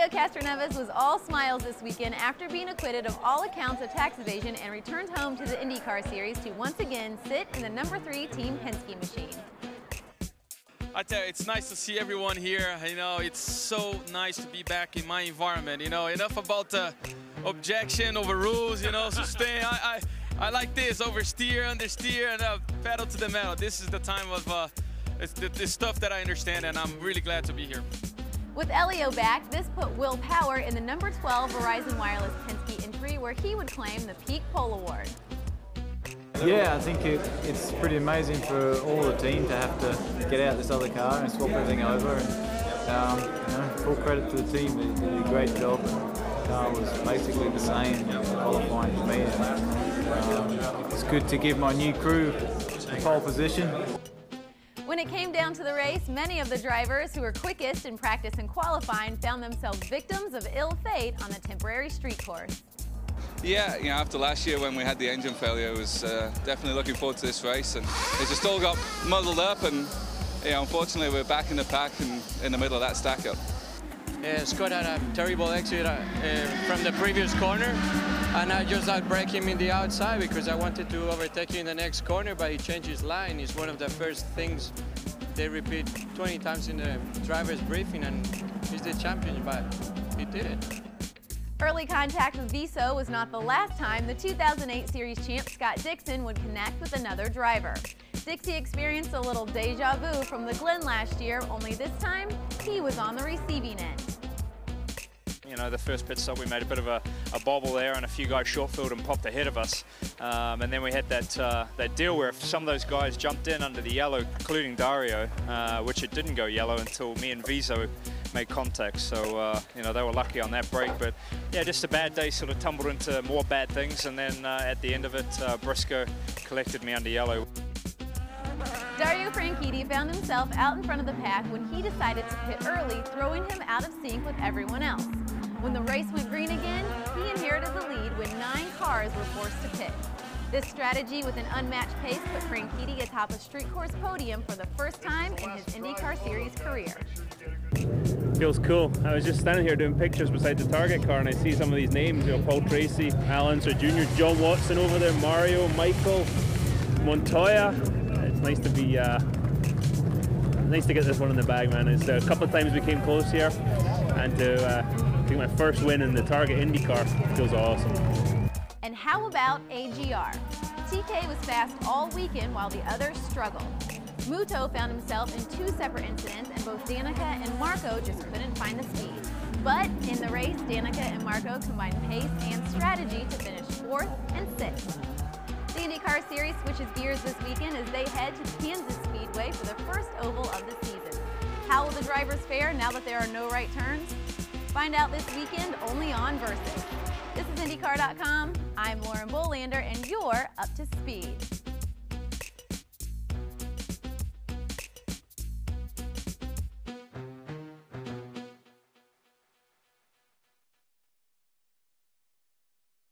Hélio Castroneves was all smiles this weekend after being acquitted of all accounts of tax evasion and returned home to the IndyCar Series to once again sit in the #3 Team Penske machine. I tell you, it's nice to see everyone here. You know, it's so nice to be back in my environment. You know, enough about objection over rules, you know, sustain. I like this, oversteer, understeer, and pedal to the metal. This is the time of this stuff that I understand, and I'm really glad to be here. With Hélio back, this put Will Power in the #12 Verizon Wireless Penske entry, where he would claim the Peak Pole Award. Yeah, I think it's pretty amazing for all the team to have to get out this other car and swap everything over. And, you know, full credit to the team, they did a great job. The car was basically the same qualifying to me. It's good to give my new crew the pole position. When it came down to the race, many of the drivers who were quickest in practice and qualifying found themselves victims of ill fate on the temporary street course. Yeah, you know, after last year when we had the engine failure, I was definitely looking forward to this race, and it just all got muddled up, and you know, unfortunately we're back in the pack and in the middle of that stack up. Yeah, Scott had a terrible exit from the previous corner, and I just outbrake him in the outside because I wanted to overtake him in the next corner, but he changed his line. It's one of the first things they repeat 20 times in the driver's briefing, and he's the champion, but he did it. Early contact with Viso was not the last time the 2008 series champ Scott Dixon would connect with another driver. Dixie experienced a little deja vu from the Glen last year, only this time he was on the receiving end. You know, the first pit stop we made a bit of a bobble there, and a few guys short-filled and popped ahead of us. And then we had that deal where if some of those guys jumped in under the yellow, including Dario, which it didn't go yellow until me and Viso made contact. So, you know, they were lucky on that break. But, yeah, just a bad day, sort of tumbled into more bad things. And then at the end of it, Briscoe collected me under yellow. Dario Franchitti found himself out in front of the pack when he decided to pit early, throwing him out of sync with everyone else. When the race went green again, he inherited the lead when 9 cars were forced to pit. This strategy with an unmatched pace put Franchitti atop a street course podium for the first time in his IndyCar Series career. Feels cool. I was just standing here doing pictures beside the Target car, and I see some of these names, you know, Paul Tracy, Alan Sr. Jr., John Watson over there, Mario, Michael, Montoya. It's nice to be, nice to get this one in the bag, man. It's a couple of times we came close here, and to take my first win in the Target IndyCar feels awesome. And how about AGR? TK was fast all weekend while the others struggled. Muto found himself in 2 separate incidents, and both Danica and Marco just couldn't find the speed. But in the race, Danica and Marco combined pace and strategy to finish 4th and 6th. The IndyCar Series switches gears this weekend as they head to Kansas Speedway for the first oval of the season. How will the drivers fare now that there are no right turns? Find out this weekend only on Versus. This is IndyCar.com. I'm Lauren Bolander, and you're up to speed.